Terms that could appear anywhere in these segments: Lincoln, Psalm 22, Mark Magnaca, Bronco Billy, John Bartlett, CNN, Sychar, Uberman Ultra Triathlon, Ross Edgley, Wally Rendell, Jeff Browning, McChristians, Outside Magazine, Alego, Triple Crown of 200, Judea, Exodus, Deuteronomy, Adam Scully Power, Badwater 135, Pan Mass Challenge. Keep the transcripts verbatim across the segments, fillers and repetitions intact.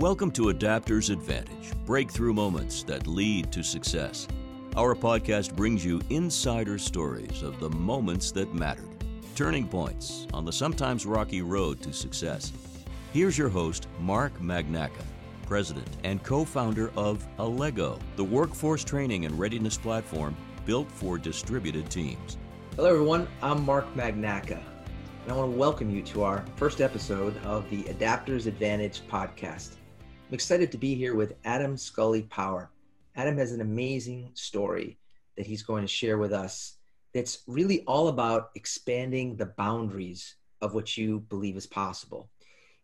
Welcome to Adapter's Advantage, breakthrough moments that lead to success. Our podcast brings you insider stories of the moments that mattered, turning points on the sometimes rocky road to success. Here's your host, Mark Magnaca, president and co-founder of Alego, the workforce training and readiness platform built for distributed teams. Hello, everyone. I'm Mark Magnaca, and I want to welcome you to our first episode of the Adapter's Advantage podcast. I'm excited to be here with Adam Scully Power. Adam has an amazing story that he's going to share with us that's really all about expanding the boundaries of what you believe is possible.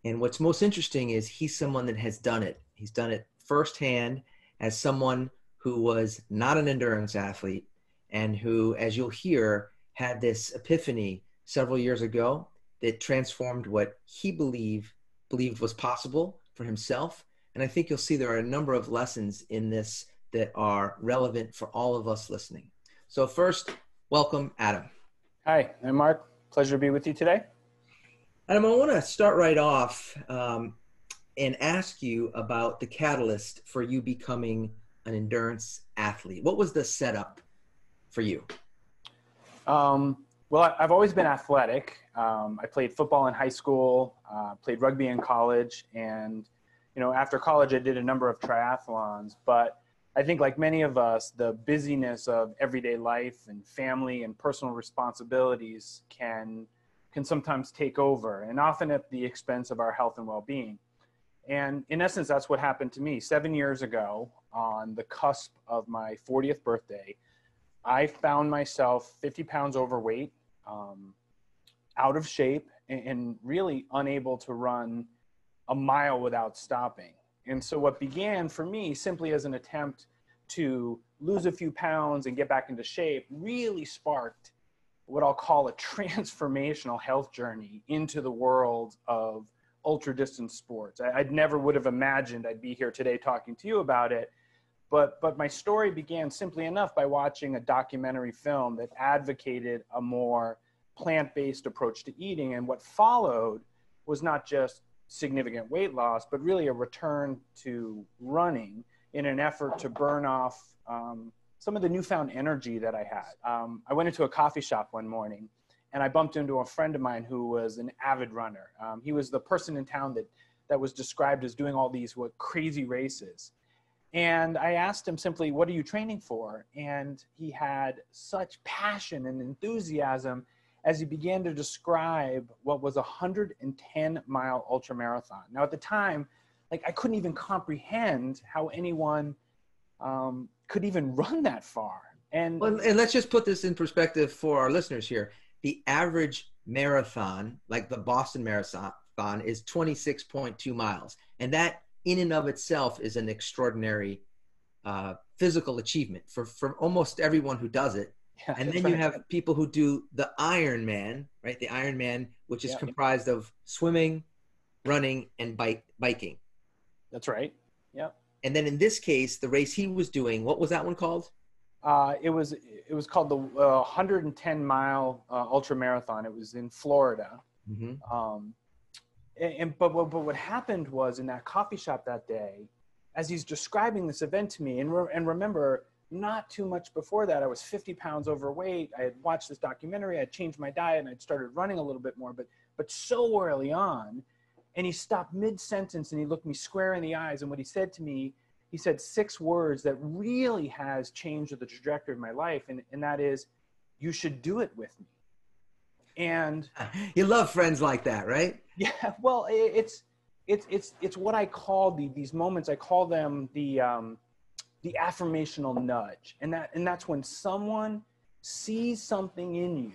And what's most interesting is he's someone that has done it. He's done it firsthand as someone who was not an endurance athlete and who, as you'll hear, had this epiphany several years ago that transformed what he believed, believed was possible for himself. And I think you'll see there are a number of lessons in this that are relevant for all of us listening. So first, welcome, Adam. Hi, I'm Mark. Pleasure to be with you today. Adam, I want to start right off um, and ask you about the catalyst for you becoming an endurance athlete. What was the setup for you? Um, well, I've always been athletic. Um, I played football in high school, uh, played rugby in college, and you know, after college, I did a number of triathlons, but I think like many of us, the busyness of everyday life and family and personal responsibilities can can sometimes take over, and often at the expense of our health and well-being. And in essence, that's what happened to me. Seven years ago, on the cusp of my fortieth birthday, I found myself fifty pounds overweight, um, out of shape, and, and really unable to run a mile without stopping. And so what began for me simply as an attempt to lose a few pounds and get back into shape really sparked what I'll call a transformational health journey into the world of ultra distance sports. I, I'd never would have imagined I'd be here today talking to you about it, but, but my story began simply enough by watching a documentary film that advocated a more plant-based approach to eating. And what followed was not just significant weight loss, but really a return to running in an effort to burn off um, some of the newfound energy that I had. Um, I went into a coffee shop one morning and I bumped into a friend of mine who was an avid runner. Um, he was the person in town that, that was described as doing all these what crazy races. And I asked him simply, what are you training for? And he had such passion and enthusiasm as he began to describe what was a one hundred ten mile ultra marathon. Now at the time, like I couldn't even comprehend how anyone um, could even run that far. And, well, and let's just put this in perspective for our listeners here. The average marathon, like the Boston Marathon, is twenty-six point two miles. And that in and of itself is an extraordinary uh, physical achievement for, for almost everyone who does it. Yeah, and then right. You have people who do the Ironman, right? The Ironman, which is yeah. comprised of swimming, running, and bike biking. That's right. Yep. And then in this case, the race he was doing, what was that one called? Uh, it was it was called the uh, one hundred ten mile uh, ultra marathon. It was in Florida. Mm-hmm. Um, and, and but what but what happened was in that coffee shop that day, as he's describing this event to me, and re- and remember. Not too much before that, I was fifty pounds overweight. I had watched this documentary. I had changed my diet and I'd started running a little bit more, but but so early on. And he stopped mid-sentence and he looked me square in the eyes. And what he said to me, he said six words that really has changed the trajectory of my life. And, and that is, you should do it with me. And you love friends like that, right? Yeah, well, it, it's, it's, it's, it's what I call the, these moments. I call them the, um, the affirmational nudge. And that, and that's when someone sees something in you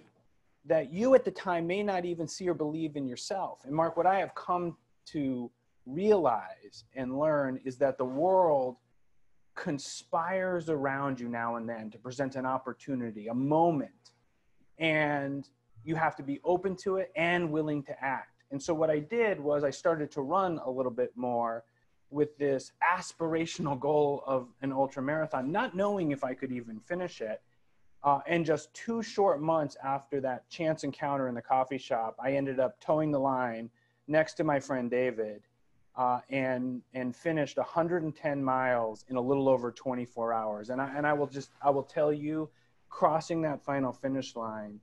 that you at the time may not even see or believe in yourself. And Mark, what I have come to realize and learn is that the world conspires around you now and then to present an opportunity, a moment, and you have to be open to it and willing to act. And so what I did was I started to run a little bit more with this aspirational goal of an ultra marathon, not knowing if I could even finish it. Uh, and just two short months after that chance encounter in the coffee shop, I ended up towing the line next to my friend David uh, and and finished one hundred ten miles in a little over twenty-four hours. And I and I will just I will tell you, crossing that final finish line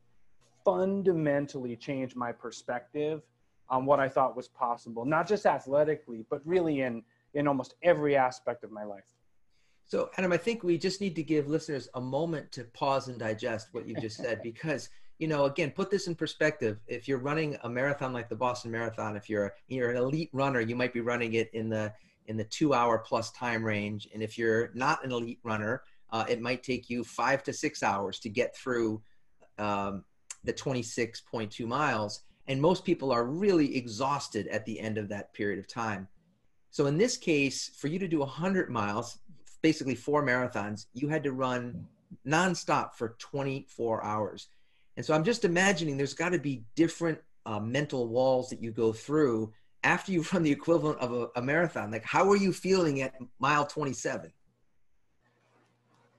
fundamentally changed my perspective on what I thought was possible, not just athletically, but really in in almost every aspect of my life. So, Adam, I think we just need to give listeners a moment to pause and digest what you just said, because, you know, again, put this in perspective. If you're running a marathon like the Boston Marathon, if you're a, you're an elite runner, you might be running it in the in the two hour plus time range. And if you're not an elite runner, uh, it might take you five to six hours to get through um, the twenty-six point two miles. And most people are really exhausted at the end of that period of time. So in this case, for you to do one hundred miles, basically four marathons, you had to run nonstop for twenty-four hours. And so I'm just imagining there's got to be different uh, mental walls that you go through after you run the equivalent of a, a marathon. Like, how are you feeling at mile twenty-seven?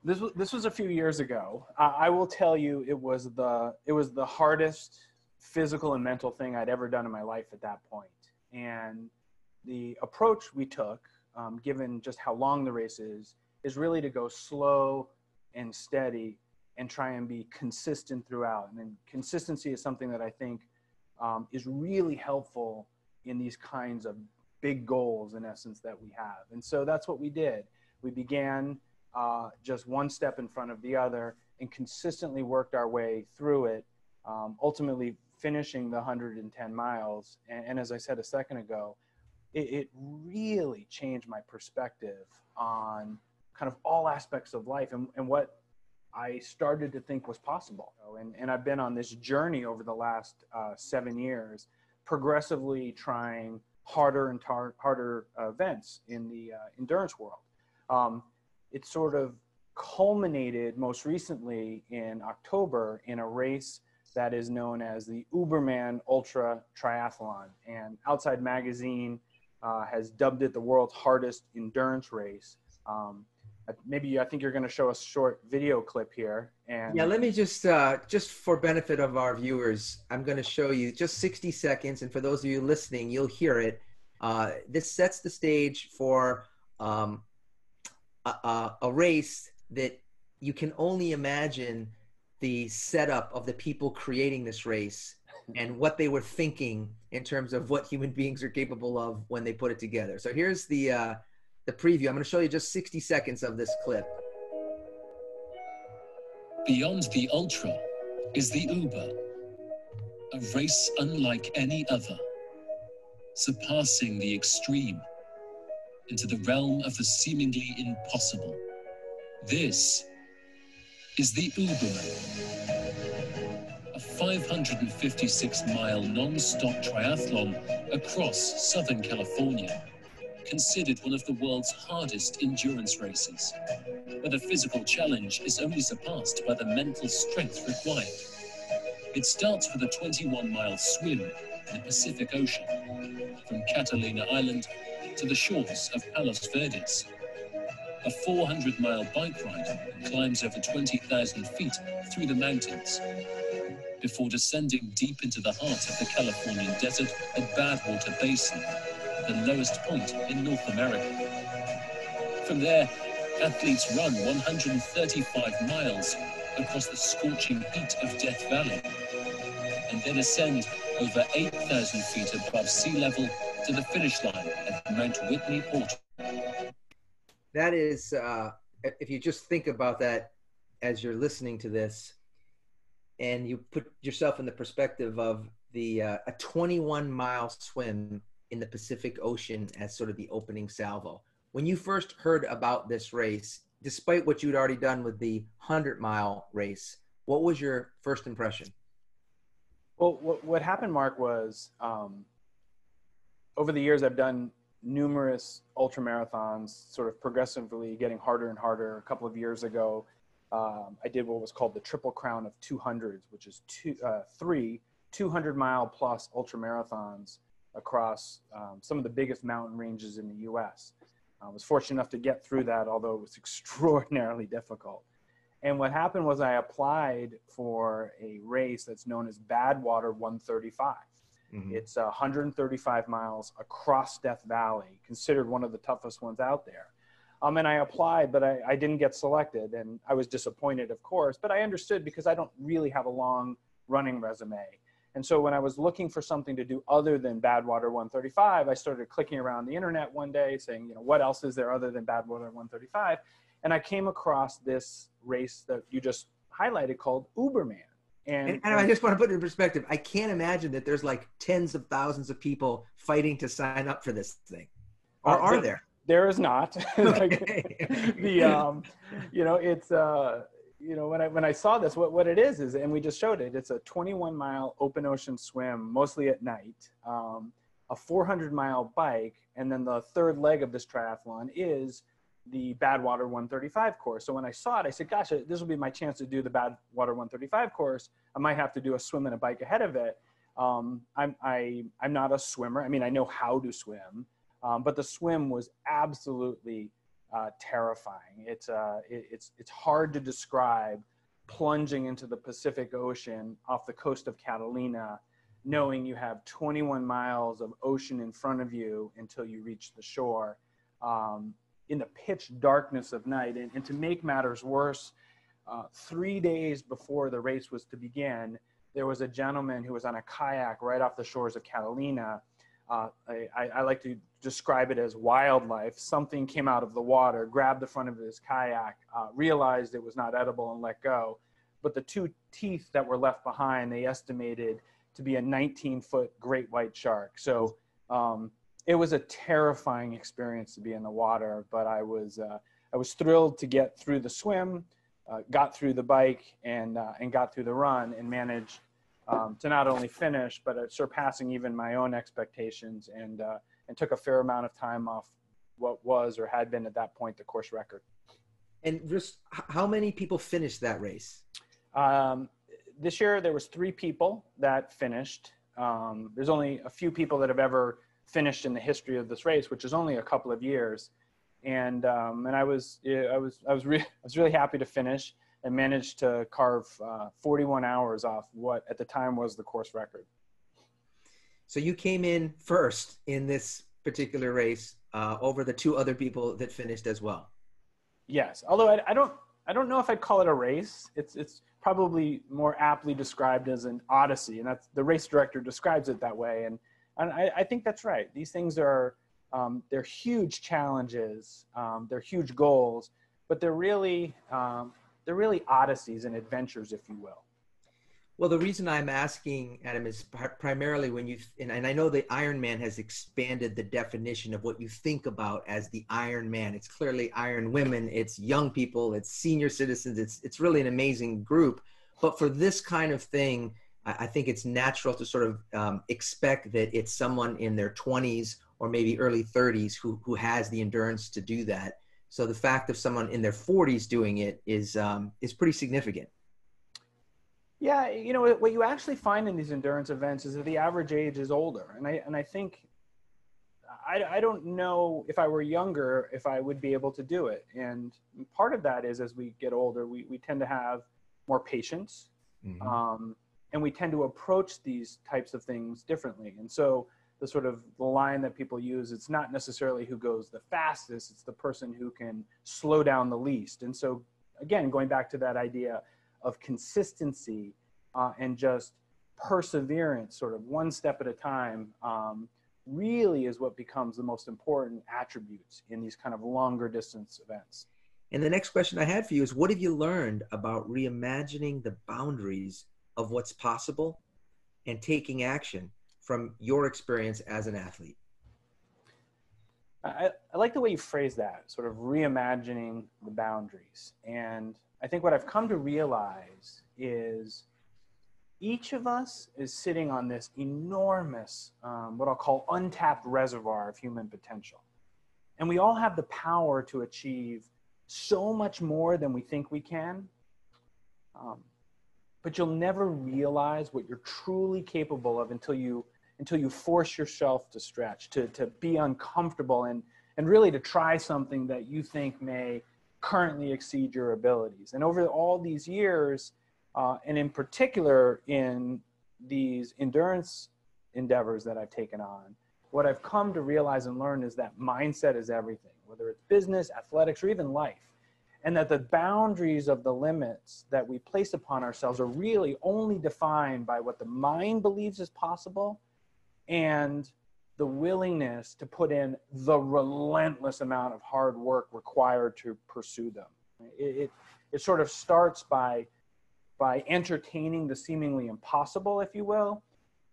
This was, this was a few years ago. Uh, I will tell you, it was the, it was the hardest physical and mental thing I'd ever done in my life at that point. And the approach we took, Um, given just how long the race is, is really to go slow and steady and try and be consistent throughout. And then consistency is something that I think um, is really helpful in these kinds of big goals, in essence, that we have. And so that's what we did. We began uh, just one step in front of the other and consistently worked our way through it, um, ultimately finishing the one hundred ten miles. And, and as I said a second ago, it really changed my perspective on kind of all aspects of life and, and what I started to think was possible. And, and I've been on this journey over the last uh, seven years, progressively trying harder and tar- harder uh, events in the uh, endurance world. Um, it sort of culminated most recently in October in a race that is known as the Uberman Ultra Triathlon. And Outside Magazine Uh, has dubbed it the world's hardest endurance race. Um, maybe I think you're going to show a short video clip here. And yeah, let me just, uh, just for benefit of our viewers, I'm going to show you just sixty seconds. And for those of you listening, you'll hear it. Uh, this sets the stage for um, a, a race that you can only imagine the setup of the people creating this race and what they were thinking in terms of what human beings are capable of when they put it together. So here's the uh, the preview. I'm going to show you just sixty seconds of this clip. Beyond the ultra is the Uber, a race unlike any other, surpassing the extreme into the realm of the seemingly impossible. This is the Uber. five hundred fifty-six mile non-stop triathlon across Southern California, considered one of the world's hardest endurance races, but the physical challenge is only surpassed by the mental strength required. It starts with a twenty-one mile swim in the Pacific Ocean, from Catalina Island to the shores of Palos Verdes, a four hundred mile bike ride that climbs over twenty thousand feet through the mountains, before descending deep into the heart of the Californian desert at Badwater Basin, the lowest point in North America. From there, athletes run one hundred thirty-five miles across the scorching heat of Death Valley, and then ascend over eight thousand feet above sea level to the finish line at Mount Whitney Orchard. That is, uh, if you just think about that as you're listening to this, and you put yourself in the perspective of the uh, a twenty-one mile swim in the Pacific Ocean as sort of the opening salvo. When you first heard about this race, despite what you'd already done with the one hundred mile race, what was your first impression? Well, what, what happened, Mark, was um, over the years I've done numerous ultra marathons, sort of progressively getting harder and harder. A couple of years ago, Um, I did what was called the Triple Crown of two hundreds, which is two, uh, three two hundred mile plus ultra marathons across um, some of the biggest mountain ranges in the U S. I was fortunate enough to get through that, although it was extraordinarily difficult. And what happened was I applied for a race that's known as Badwater one thirty-five. Mm-hmm. It's one hundred thirty-five miles across Death Valley, considered one of the toughest ones out there. Um, and I applied, but I, I didn't get selected, and I was disappointed, of course, but I understood because I don't really have a long running resume. And so when I was looking for something to do other than Badwater one thirty-five, I started clicking around the internet one day saying, you know, what else is there other than Badwater one thirty-five? And I came across this race that you just highlighted called Uberman. And, and, and I just want to put it in perspective. I can't imagine that there's like tens of thousands of people fighting to sign up for this thing. Or are, are there? There is not. like, the, um, you know, it's, uh, you know, when I, when I saw this, what, what it is, is, and we just showed it, it's a twenty-one mile open ocean swim, mostly at night, um, a four hundred mile bike. And then the third leg of this triathlon is the Badwater one thirty-five course. So when I saw it, I said, gosh, this will be my chance to do the Badwater one thirty-five course. I might have to do a swim and a bike ahead of it. Um, I'm, I, I'm not a swimmer. I mean, I know how to swim, um, but the swim was absolutely uh, terrifying. It's, uh, it, it's, it's hard to describe plunging into the Pacific Ocean off the coast of Catalina, knowing you have twenty-one miles of ocean in front of you until you reach the shore. Um, in the pitch darkness of night. And, and to make matters worse, uh, three days before the race was to begin, there was a gentleman who was on a kayak right off the shores of Catalina. Uh, I, I, I like to describe it as wildlife. Something came out of the water, grabbed the front of his kayak, uh, realized it was not edible and let go. But the two teeth that were left behind, they estimated to be a nineteen foot great white shark. So, um, it was a terrifying experience to be in the water, but I was uh, I was thrilled to get through the swim, uh, got through the bike, and uh, and got through the run, and managed um, to not only finish, but uh, surpassing even my own expectations, and uh, and took a fair amount of time off what was or had been at that point the course record. And just how many people finished that race? Um, this year there was three people that finished. Um, there's only a few people that have ever finished in the history of this race, which is only a couple of years, and um, and I was I was I was re I was really happy to finish and managed to carve uh, forty-one hours off what at the time was the course record. So you came in first in this particular race uh, over the two other people that finished as well. Yes, although I, I don't I don't know if I'd call it a race. It's it's probably more aptly described as an odyssey, and that's the race director describes it that way. And. And I, I think that's right. These things are, um, they're huge challenges, um, they're huge goals, but they're really, um, they're really odysseys and adventures, if you will. Well, the reason I'm asking, Adam, is primarily when you, and, and I know the Ironman has expanded the definition of what you think about as the Ironman. It's clearly Iron women, it's young people, it's senior citizens, it's, it's really an amazing group. But for this kind of thing, I think it's natural to sort of um, expect that it's someone in their twenties or maybe early thirties who, who has the endurance to do that. So the fact of someone in their forties doing it is, um, is pretty significant. Yeah, you know, what you actually find in these endurance events is that the average age is older. And I, and I think, I, I don't know if I were younger, if I would be able to do it. And part of that is as we get older, we, we tend to have more patience. Mm-hmm. um, And we tend to approach these types of things differently. And so the sort of the line that people use, it's not necessarily who goes the fastest, it's the person who can slow down the least. And so again, going back to that idea of consistency uh, and just perseverance, sort of one step at a time, um, really is what becomes the most important attributes in these kind of longer distance events. And the next question I had for you is, what have you learned about reimagining the boundaries of what's possible and taking action from your experience as an athlete? I, I like the way you phrase that, sort of reimagining the boundaries. And I think what I've come to realize is each of us is sitting on this enormous, um, what I'll call untapped reservoir of human potential. And we all have the power to achieve so much more than we think we can. Um, But you'll never realize what you're truly capable of until you until you force yourself to stretch, to, to be uncomfortable, and, and really to try something that you think may currently exceed your abilities. And over all these years, uh, and in particular in these endurance endeavors that I've taken on, what I've come to realize and learn is that mindset is everything, whether it's business, athletics, or even life. And that the boundaries of the limits that we place upon ourselves are really only defined by what the mind believes is possible and the willingness to put in the relentless amount of hard work required to pursue them. It, it, it sort of starts by, by entertaining the seemingly impossible, if you will,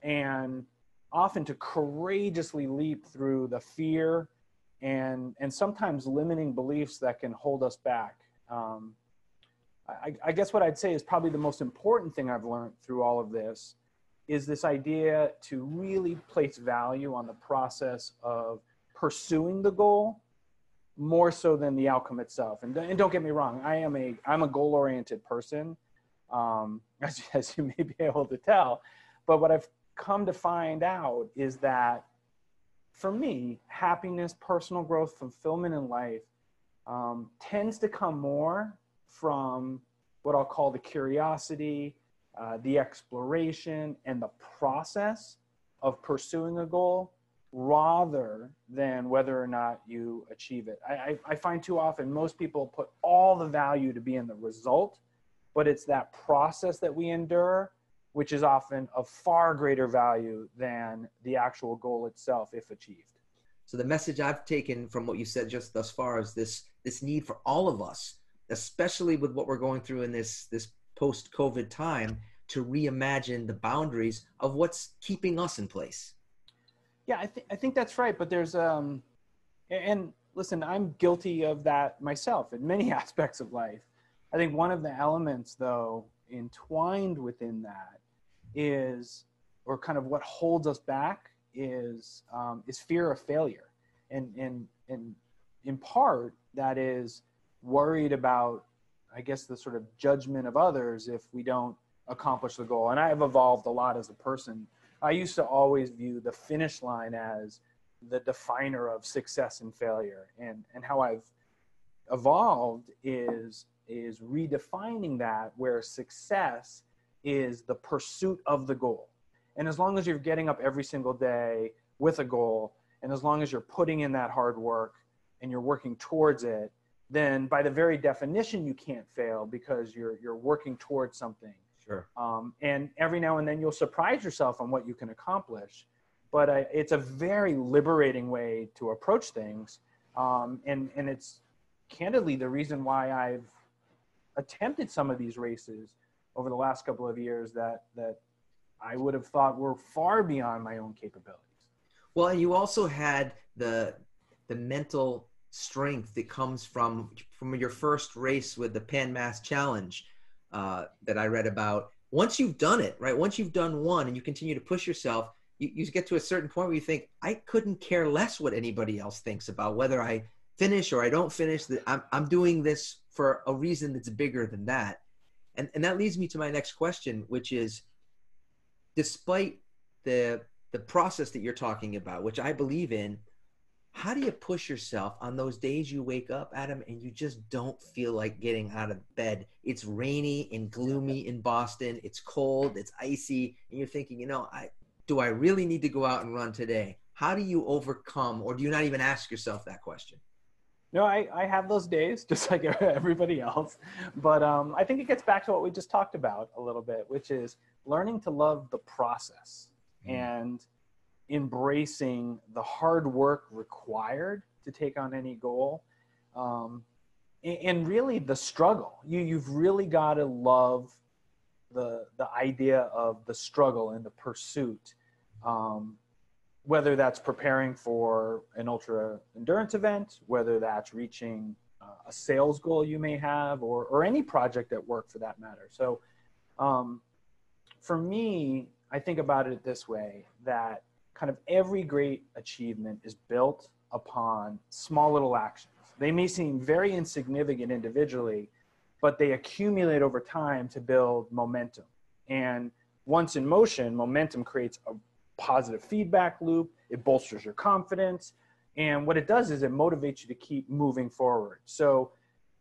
and often to courageously leap through the fear and, and sometimes limiting beliefs that can hold us back. Um, I, I guess what I'd say is probably the most important thing I've learned through all of this is this idea to really place value on the process of pursuing the goal more so than the outcome itself. And, and don't get me wrong, I am a, I'm a goal-oriented person, um, as, as you may be able to tell. But what I've come to find out is that for me, happiness, personal growth, fulfillment in life um, tends to come more from what I'll call the curiosity, uh, the exploration, and the process of pursuing a goal rather than whether or not you achieve it. I, I, I find too often most people put all the value to be in the result, but it's that process that we endure which is often of far greater value than the actual goal itself if achieved. So the message I've taken from what you said just thus far is this, this need for all of us, especially with what we're going through in this, this post-COVID time, to reimagine the boundaries of what's keeping us in place. Yeah, I, th I think that's right. But there's, um, and listen, I'm guilty of that myself in many aspects of life. I think one of the elements though, entwined within that is, or kind of what holds us back is, um, is fear of failure. And, and, and in part, that is worried about, I guess, the sort of judgment of others if we don't accomplish the goal. And I have evolved a lot as a person. I used to always view the finish line as the definer of success and failure. And, and how I've evolved is, is redefining that where success is the pursuit of the goal. And as long as you're getting up every single day with a goal, and as long as you're putting in that hard work and you're working towards it, then by the very definition, you can't fail because you're, you're working towards something. Sure. Um, and every now and then you'll surprise yourself on what you can accomplish. But I, it's a very liberating way to approach things. Um, and, and it's candidly the reason why I've attempted some of these races over the last couple of years that, that I would have thought were far beyond my own capabilities. Well, and you also had the, the mental strength that comes from, from your first race with the Pan Mass Challenge uh, that I read about. Once you've done it, right? Once you've done one and you continue to push yourself, you, you get to a certain point where you think, I couldn't care less what anybody else thinks about whether I finish or I don't finish. I'm, I'm doing this for a reason that's bigger than that. And, and that leads me to my next question, which is, despite the, the process that you're talking about, which I believe in, how do you push yourself on those days you wake up, Adam, and you just don't feel like getting out of bed? It's rainy and gloomy in Boston. It's cold, it's icy. And you're thinking, you know, I, do I really need to go out and run today? How do you overcome, or do you not even ask yourself that question? No, I, I have those days just like everybody else, but um, I think it gets back to what we just talked about a little bit, which is learning to love the process mm. and embracing the hard work required to take on any goal, um, and, and really the struggle. You, you've really got to love the, the idea of the struggle and the pursuit, um, whether that's preparing for an ultra endurance event, whether that's reaching uh, a sales goal you may have, or, or any project at work for that matter. So um, for me, I think about it this way, that kind of every great achievement is built upon small little actions. They may seem very insignificant individually, but they accumulate over time to build momentum. And once in motion, momentum creates a positive feedback loop, it bolsters your confidence. And what it does is it motivates you to keep moving forward. So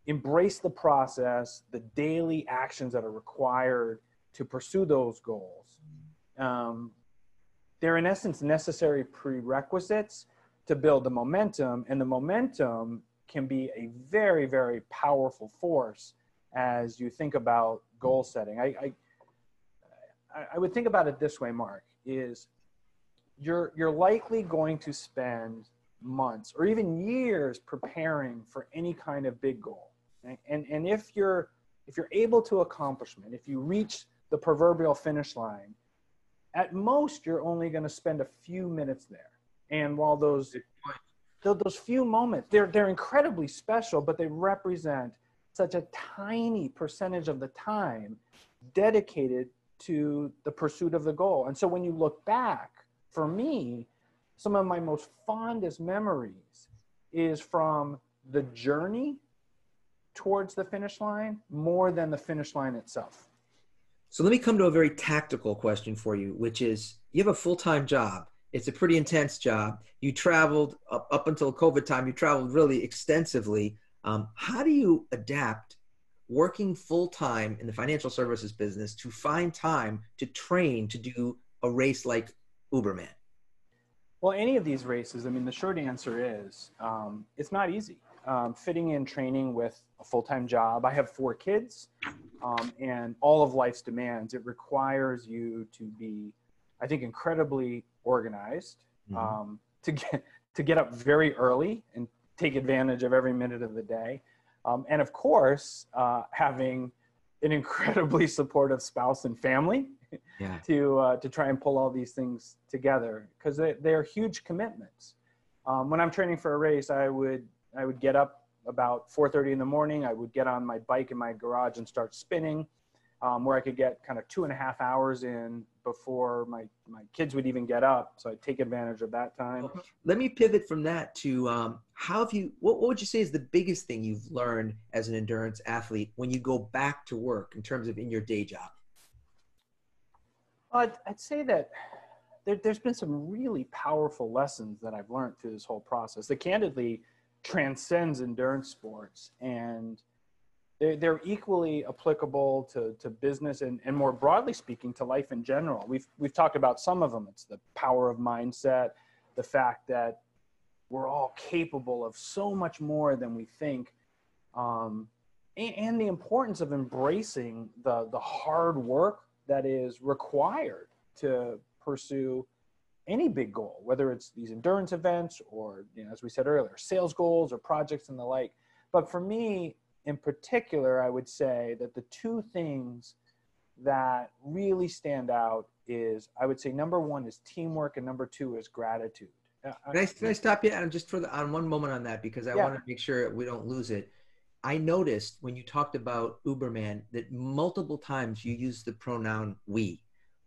embrace the process, the daily actions that are required to pursue those goals. Um, they're in essence necessary prerequisites to build the momentum, and the momentum can be a very, very powerful force as you think about goal setting. I, I, I would think about it this way, Mark, is you're, you're likely going to spend months or even years preparing for any kind of big goal. Right? And, and if you're, if you're able to accomplish it, if you reach the proverbial finish line, at most, you're only going to spend a few minutes there. And while those, those few moments, they're, they're incredibly special, but they represent such a tiny percentage of the time dedicated to the pursuit of the goal. And so when you look back, for me, some of my most fondest memories is from the journey towards the finish line more than the finish line itself. So let me come to a very tactical question for you, which is, you have a full-time job. It's a pretty intense job. You traveled up, up until COVID time, you traveled really extensively. Um, how do you adapt working full-time in the financial services business to find time to train to do a race like Uberman? Well, any of these races, I mean, the short answer is um, it's not easy. Um, fitting in training with a full-time job. I have four kids, um, and all of life's demands. It requires you to be, I think, incredibly organized, um, mm-hmm. to get to get up very early and take advantage of every minute of the day. Um, and of course, uh, having an incredibly supportive spouse and family yeah. to, uh, to try and pull all these things together, because they, they are huge commitments. Um, when I'm training for a race, I would I would get up about four thirty in the morning. I would get on my bike in my garage and start spinning, um, where I could get kind of two and a half hours in before my, my kids would even get up. So I'd take advantage of that time. Let me pivot from that to um, how have you, what, what would you say is the biggest thing you've learned as an endurance athlete when you go back to work in terms of in your day job? Well, I'd, I'd say that there, there's been some really powerful lessons that I've learned through this whole process that candidly transcends endurance sports, and they're, they're equally applicable to, to business and, and more broadly speaking to life in general. We've, we've talked about some of them. It's the power of mindset, the fact that we're all capable of so much more than we think, um, and, and the importance of embracing the, the hard work that is required to pursue any big goal, whether it's these endurance events or, you know, as we said earlier, sales goals or projects and the like. But for me in particular, I would say that the two things that really stand out is, I would say number one is teamwork and number two is gratitude. Can I, can I stop you, Adam, just for the, on one moment on that, because I yeah. want to make sure we don't lose it. I noticed when you talked about Uberman that multiple times you used the pronoun we.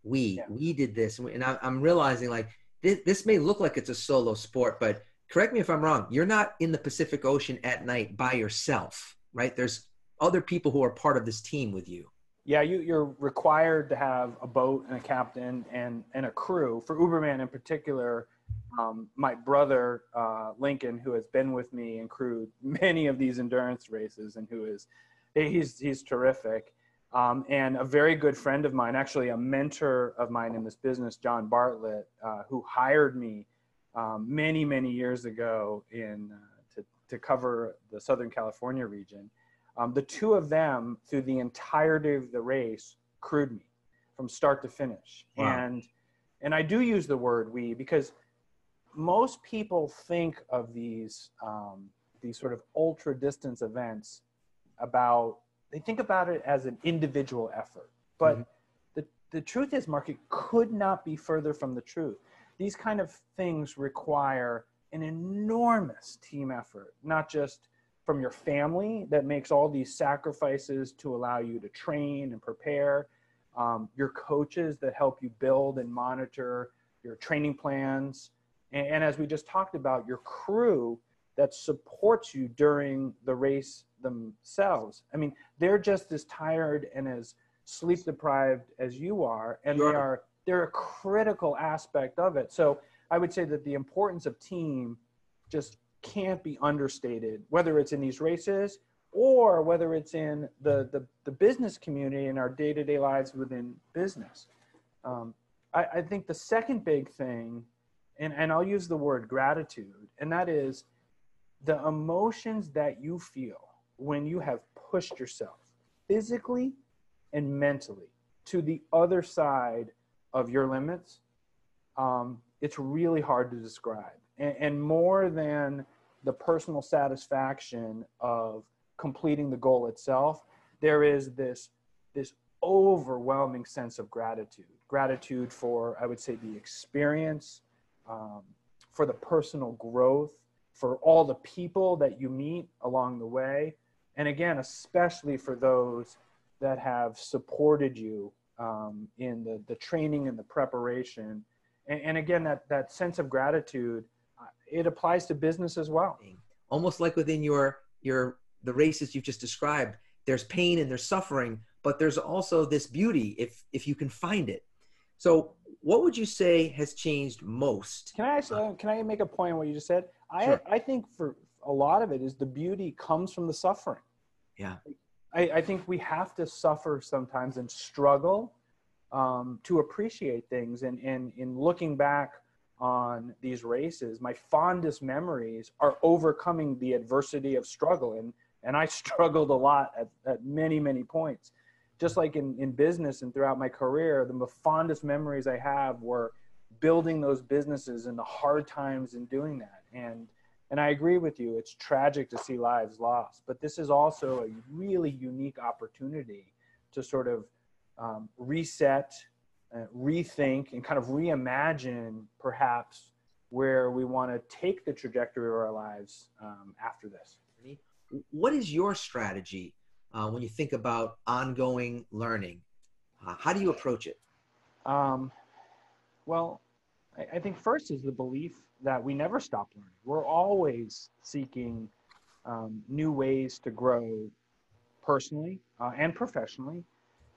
We, yeah. we did this. And I, I'm realizing like this, this may look like it's a solo sport, but correct me if I'm wrong. You're not in the Pacific Ocean at night by yourself, right? There's other people who are part of this team with you. Yeah, you, you're required to have a boat and a captain and, and a crew. For Uberman in particular, um, my brother, uh, Lincoln, who has been with me and crewed many of these endurance races and who is, he's, he's terrific. Um, and a very good friend of mine, actually a mentor of mine in this business, John Bartlett, uh, who hired me um, many, many years ago in, uh, to, to cover the Southern California region. Um, the two of them, through the entirety of the race, crewed me from start to finish. Wow. And, and I do use the word we, because most people think of these, um, these sort of ultra distance events about, they think about it as an individual effort, but mm-hmm. the, the truth is, Mark, it could not be further from the truth. These kind of things require an enormous team effort, not just from your family that makes all these sacrifices to allow you to train and prepare, um, your coaches that help you build and monitor your training plans, and, and as we just talked about, your crew that supports you during the race themselves. I mean, they're just as tired and as sleep deprived as you are, and sure. they are, they're a critical aspect of it. So I would say that the importance of team just can't be understated, whether it's in these races or whether it's in the, the, the business community and our day-to-day lives within business. Um, I, I think the second big thing, and, and I'll use the word gratitude, and that is the emotions that you feel when you have pushed yourself physically and mentally to the other side of your limits. Um, it's really hard to describe. And, and more than the personal satisfaction of completing the goal itself, there is this, this overwhelming sense of gratitude. Gratitude for, I would say, the experience, um, for the personal growth, for all the people that you meet along the way. And again, especially for those that have supported you um, in the, the training and the preparation. And, and again, that, that sense of gratitude, it applies to business as well. Almost like within your, your the races you've just described, there's pain and there's suffering, but there's also this beauty if, if you can find it. So what would you say has changed most? Can I actually, uh, can I make a point on what you just said? I, sure. I think for a lot of it is the beauty comes from the suffering. Yeah. I, I think we have to suffer sometimes and struggle um, to appreciate things. And, and in looking back on these races, my fondest memories are overcoming the adversity of struggle. And, and I struggled a lot at, at many, many points. Just like in, in business and throughout my career, the fondest memories I have were building those businesses and the hard times in doing that. And, and I agree with you, it's tragic to see lives lost, but this is also a really unique opportunity to sort of um, reset, uh, rethink, and kind of reimagine perhaps where we want to take the trajectory of our lives um, after this. What is your strategy Uh, when you think about ongoing learning? Uh, how do you approach it? Um, well, I, I think first is the belief that we never stop learning. We're always seeking um, new ways to grow personally uh, and professionally.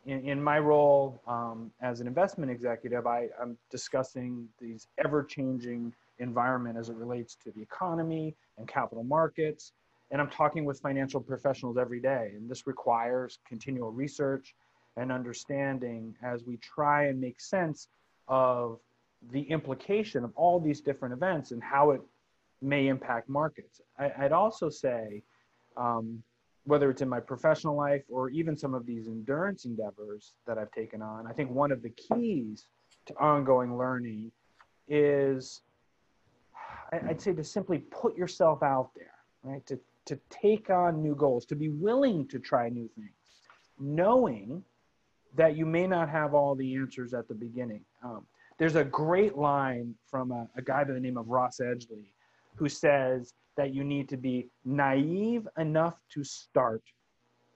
In, in my role um, as an investment executive, I, I'm discussing these ever-changing environment as it relates to the economy and capital markets. And I'm talking with financial professionals every day. And this requires continual research and understanding as we try and make sense of the implication of all these different events and how it may impact markets. I, I'd also say, um, whether it's in my professional life or even some of these endurance endeavors that I've taken on, I think one of the keys to ongoing learning is, I, I'd say, to simply put yourself out there, right? To, to take on new goals, to be willing to try new things, knowing that you may not have all the answers at the beginning. Um, there's a great line from a, a guy by the name of Ross Edgley, who says that you need to be naive enough to start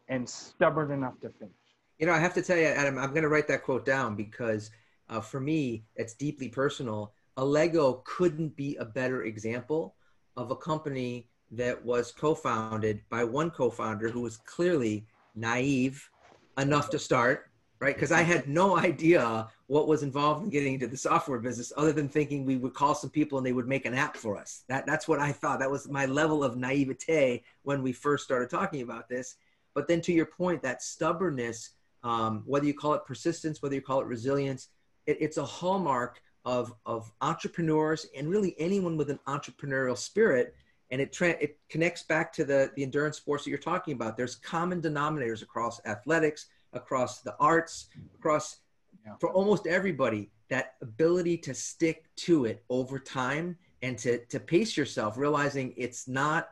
and stubborn enough to finish. You know, I have to tell you, Adam, I'm going to write that quote down because uh, for me, it's deeply personal. Alego couldn't be a better example of a company that was co-founded by one co-founder who was clearly naive enough to start, right? Because I had no idea what was involved in getting into the software business other than thinking we would call some people and they would make an app for us. That, that's what I thought. That was my level of naivete when we first started talking about this. But then to your point, that stubbornness, um, whether you call it persistence, whether you call it resilience, it, it's a hallmark of, of entrepreneurs and really anyone with an entrepreneurial spirit. And it, tra it connects back to the, the endurance sports that you're talking about. There's common denominators across athletics, across the arts, across, yeah, for almost everybody, that ability to stick to it over time and to, to pace yourself, realizing it's not,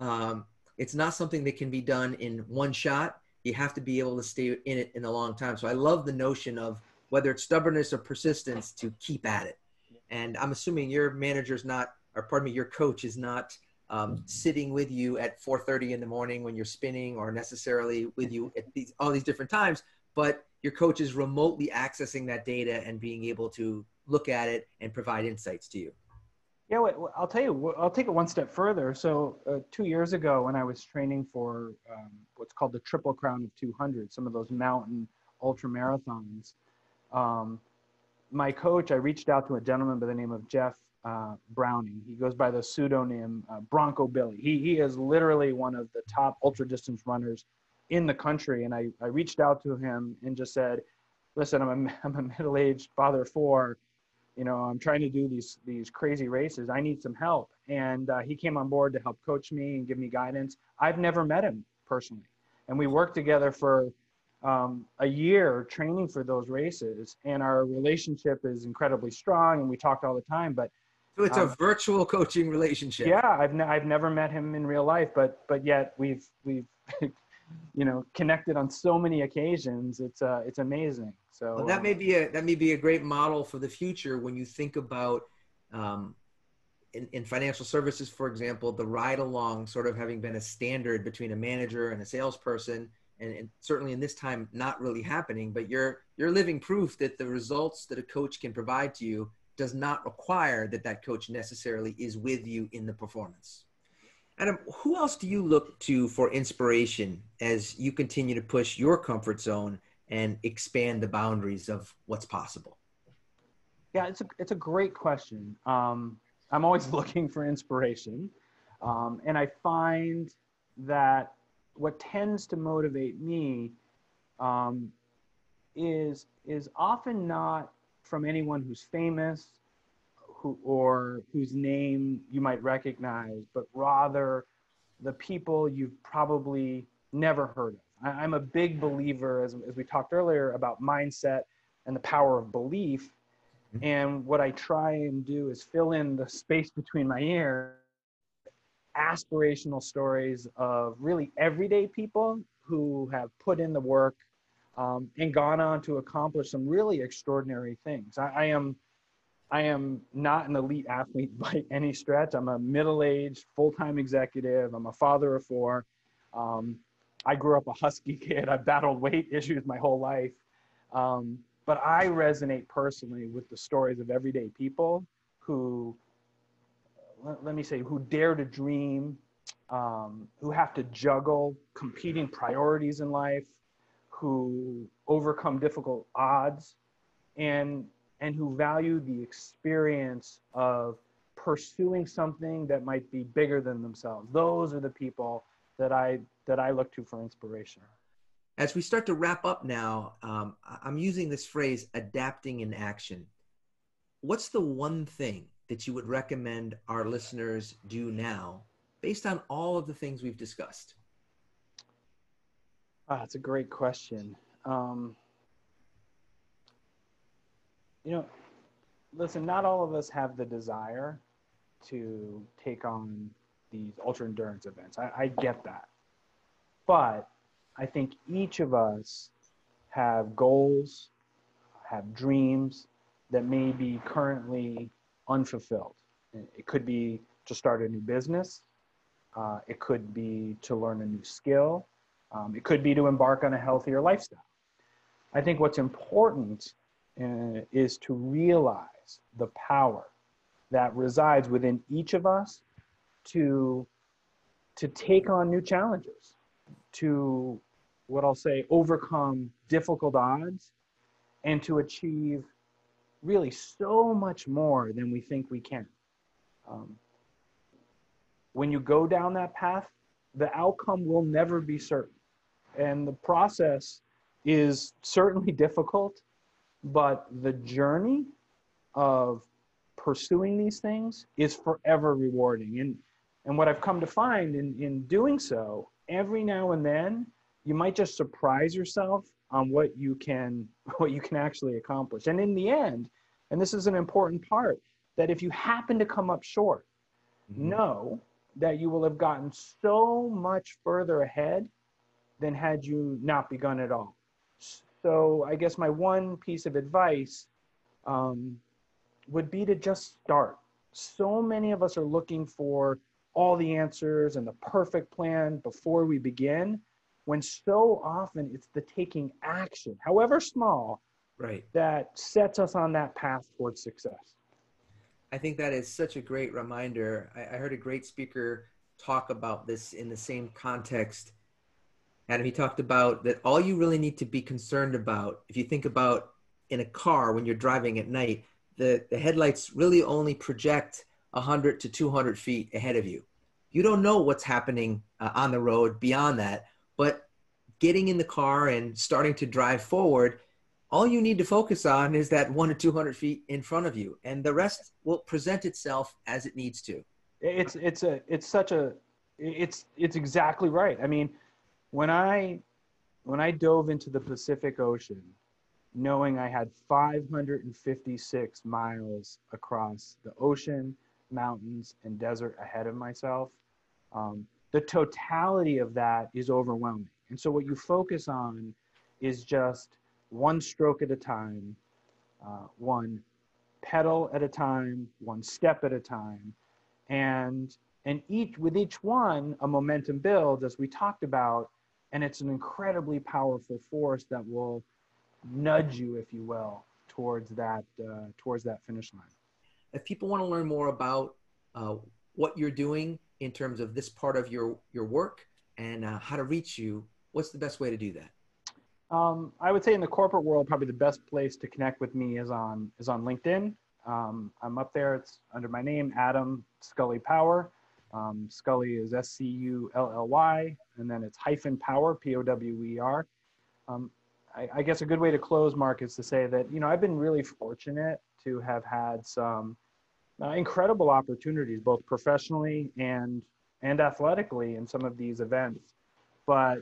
um, it's not something that can be done in one shot. You have to be able to stay in it in a long time. So I love the notion of whether it's stubbornness or persistence to keep at it. And I'm assuming your manager's not, or pardon me, your coach is not, Um, sitting with you at four thirty in the morning when you're spinning, or necessarily with you at these, all these different times, but your coach is remotely accessing that data and being able to look at it and provide insights to you. Yeah, wait, I'll tell you, I'll take it one step further. So uh, two years ago when I was training for um, what's called the Triple Crown of two hundred, some of those mountain ultra marathons, um, my coach, I reached out to a gentleman by the name of Jeff Uh, Browning. He goes by the pseudonym uh, Bronco Billy. He, he is literally one of the top ultra distance runners in the country. And I, I reached out to him and just said, listen, I'm a, I'm a middle-aged father of four, you know, I'm trying to do these, these crazy races. I need some help. And uh, he came on board to help coach me and give me guidance. I've never met him personally. And we worked together for um, a year training for those races. And our relationship is incredibly strong. And we talked all the time, but. So it's um, a virtual coaching relationship. Yeah. I've, ne- I've never met him in real life, but, but yet we've, we've, you know, connected on so many occasions. It's uh, it's amazing. So well, that may be a, that may be a great model for the future. When you think about um, in, in financial services, for example, the ride along sort of having been a standard between a manager and a salesperson, and, and certainly in this time, not really happening, but you're, you're living proof that the results that a coach can provide to you does not require that that coach necessarily is with you in the performance. Adam, who else do you look to for inspiration as you continue to push your comfort zone and expand the boundaries of what's possible? Yeah, it's a, it's a great question. Um, I'm always looking for inspiration. Um, and I find that what tends to motivate me um, is, is often not from anyone who's famous, Who, or whose name you might recognize, but rather the people you've probably never heard of. I, I'm a big believer, as, as we talked earlier, about mindset and the power of belief. Mm-hmm. And what I try and do is fill in the space between my ears, aspirational stories of really everyday people who have put in the work um, and gone on to accomplish some really extraordinary things. I, I am I am not an elite athlete by any stretch. I'm a middle-aged, full-time executive. I'm a father of four. Um, I grew up a husky kid. I've battled weight issues my whole life. Um, but I resonate personally with the stories of everyday people who, let, let me say, who dare to dream, um, who have to juggle competing priorities in life, who overcome difficult odds, and and who value the experience of pursuing something that might be bigger than themselves. Those are the people that I, that I look to for inspiration. As we start to wrap up now, um, I'm using this phrase, adapting in action. What's the one thing that you would recommend our listeners do now based on all of the things we've discussed? Ah, that's a great question. Um, You know, listen, not all of us have the desire to take on these ultra endurance events. I, I get that. But I think each of us have goals, have dreams that may be currently unfulfilled. It could be to start a new business. Uh, it could be to learn a new skill. Um, it could be to embark on a healthier lifestyle. I think what's important Uh, is to realize the power that resides within each of us to to take on new challenges, to, what I'll say, overcome difficult odds, and to achieve really so much more than we think we can. Um, when you go down that path, the outcome will never be certain. And the process is certainly difficult, but the journey of pursuing these things is forever rewarding. And and what I've come to find in, in doing so, every now and then, you might just surprise yourself on what you can what you can actually accomplish. And in the end, and this is an important part, that if you happen to come up short, mm-hmm. know that you will have gotten so much further ahead than had you not begun at all. So I guess my one piece of advice um, would be to just start. So many of us are looking for all the answers and the perfect plan before we begin, when so often it's the taking action, however small, right, that sets us on that path towards success. I think that is such a great reminder. I, I heard a great speaker talk about this in the same context. Adam, he talked about that all you really need to be concerned about, if you think about in a car when you're driving at night, the, the headlights really only project one hundred to two hundred feet ahead of you. You don't know what's happening uh, on the road beyond that, but getting in the car and starting to drive forward, all you need to focus on is that one to two hundred feet in front of you, and the rest will present itself as it needs to. It's, it's a, it's such a, it's, it's exactly right. I mean, when I, when I dove into the Pacific Ocean, knowing I had five hundred fifty-six miles across the ocean, mountains, and desert ahead of myself, um, the totality of that is overwhelming. And so what you focus on is just one stroke at a time, uh, one pedal at a time, one step at a time. And, and each, with each one, a momentum builds, as we talked about, and it's an incredibly powerful force that will nudge you, if you will, towards that, uh, towards that finish line. If people want to learn more about uh, what you're doing in terms of this part of your, your work and uh, how to reach you, what's the best way to do that? Um, I would say in the corporate world, probably the best place to connect with me is on, is on LinkedIn. Um, I'm up there. It's under my name, Adam Scully Power. Um, Scully is S C U L L Y, and then it's hyphen power, P O W E R. Um, I, I guess a good way to close, Mark, is to say that, you know, I've been really fortunate to have had some uh, incredible opportunities, both professionally and, and athletically in some of these events. But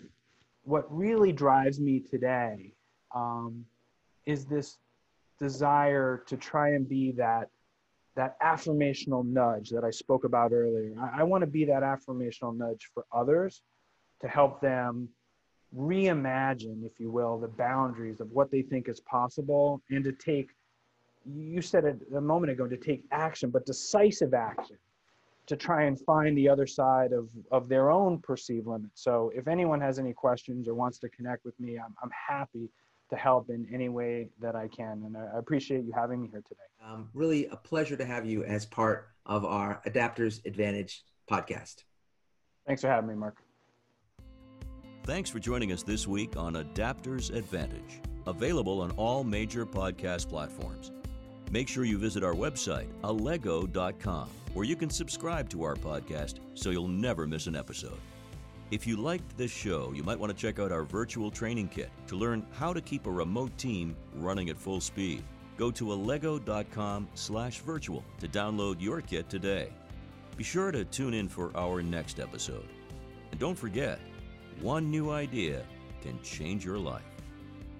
what really drives me today um, is this desire to try and be that, that affirmational nudge that I spoke about earlier. I, I want to be that affirmational nudge for others to help them reimagine, if you will, the boundaries of what they think is possible, and to take, you said it a moment ago, to take action, but decisive action, to try and find the other side of, of their own perceived limits. So if anyone has any questions or wants to connect with me, I'm, I'm happy to help in any way that I can. And I appreciate you having me here today. Um, really a pleasure to have you as part of our Adapters Advantage podcast. Thanks for having me, Mark. Thanks for joining us this week on Adapters Advantage, available on all major podcast platforms. Make sure you visit our website, alego dot com, where you can subscribe to our podcast so you'll never miss an episode. If you liked this show, you might want to check out our virtual training kit to learn how to keep a remote team running at full speed. Go to alego dot com slash virtual to download your kit today. Be sure to tune in for our next episode. And don't forget, one new idea can change your life.